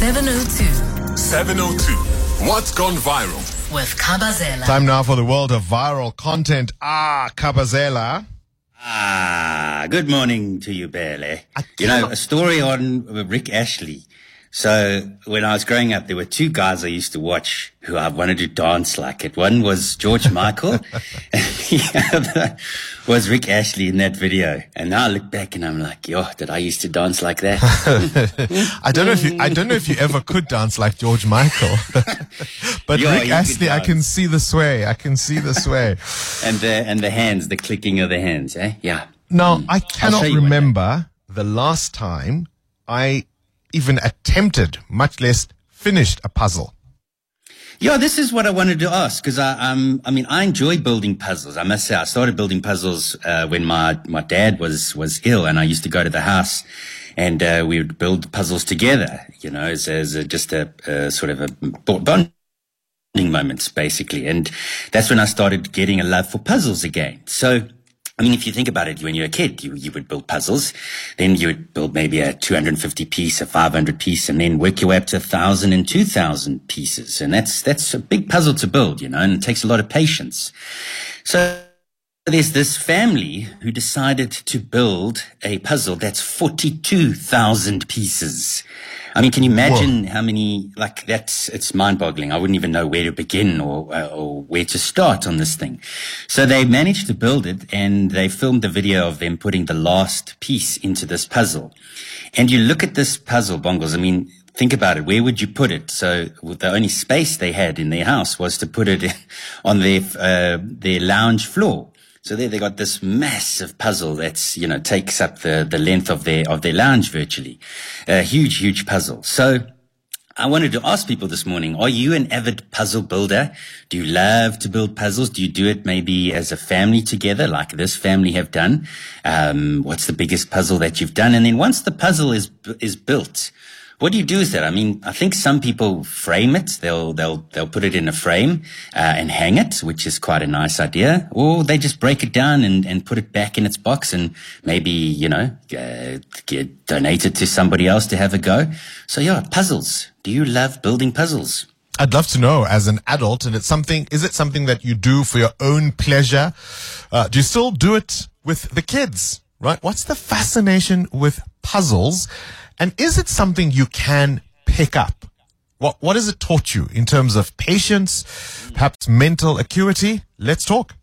702. What's Gone Viral? With Khabazela. Time now for the world of viral content. Khabazela. Good morning to you, Bailey. You know, a story on Rick Astley. So when I was growing up, there were two guys I used to watch who I wanted to dance like it. One was George Michael and the other was Rick Astley in that video. And now I look back and I'm like, yo, did I used to dance like that? I don't know if you ever could dance like George Michael. But yo, Rick Astley, I can see the sway. And the hands, the clicking of the hands, eh? Yeah. Now, I cannot remember the last time I even attempted, much less finished, a puzzle. Yeah, this is what I wanted to ask, because I enjoy building puzzles. I must say, I started building puzzles when my dad was ill, and I used to go to the house and we would build puzzles together, you know, as a sort of a bond moments, basically. And that's when I started getting a love for puzzles again. So, I mean, if you think about it, when you're a kid, you would build puzzles. Then you would build maybe a 250 piece, a 500 piece, and then work your way up to 1,000 and 2,000 pieces. And that's a big puzzle to build, you know, and it takes a lot of patience. So there's this family who decided to build a puzzle that's 42,000 pieces. I mean, can you imagine how many, like, it's mind boggling. I wouldn't even know where to begin or where to start on this thing. So they managed to build it, and they filmed the video of them putting the last piece into this puzzle. And you look at this puzzle, Bongles, I mean, think about it. Where would you put it? So the only space they had in their house was to put it on their lounge floor. So there they got this massive puzzle that's, you know, takes up the length of their lounge virtually. A huge, huge puzzle. So I wanted to ask people this morning, are you an avid puzzle builder? Do you love to build puzzles? Do you do it maybe as a family together, like this family have done? What's the biggest puzzle that you've done? And then once the puzzle is built, what do you do with it? I mean, I think some people frame it. They'll put it in a frame, and hang it, which is quite a nice idea. Or they just break it down and put it back in its box and maybe, you know, donate it to somebody else to have a go. So yeah, puzzles. Do you love building puzzles? I'd love to know as an adult. And is it something that you do for your own pleasure? Do you still do it with the kids? Right? What's the fascination with puzzles? And is it something you can pick up? What has it taught you in terms of patience, perhaps mental acuity? Let's talk.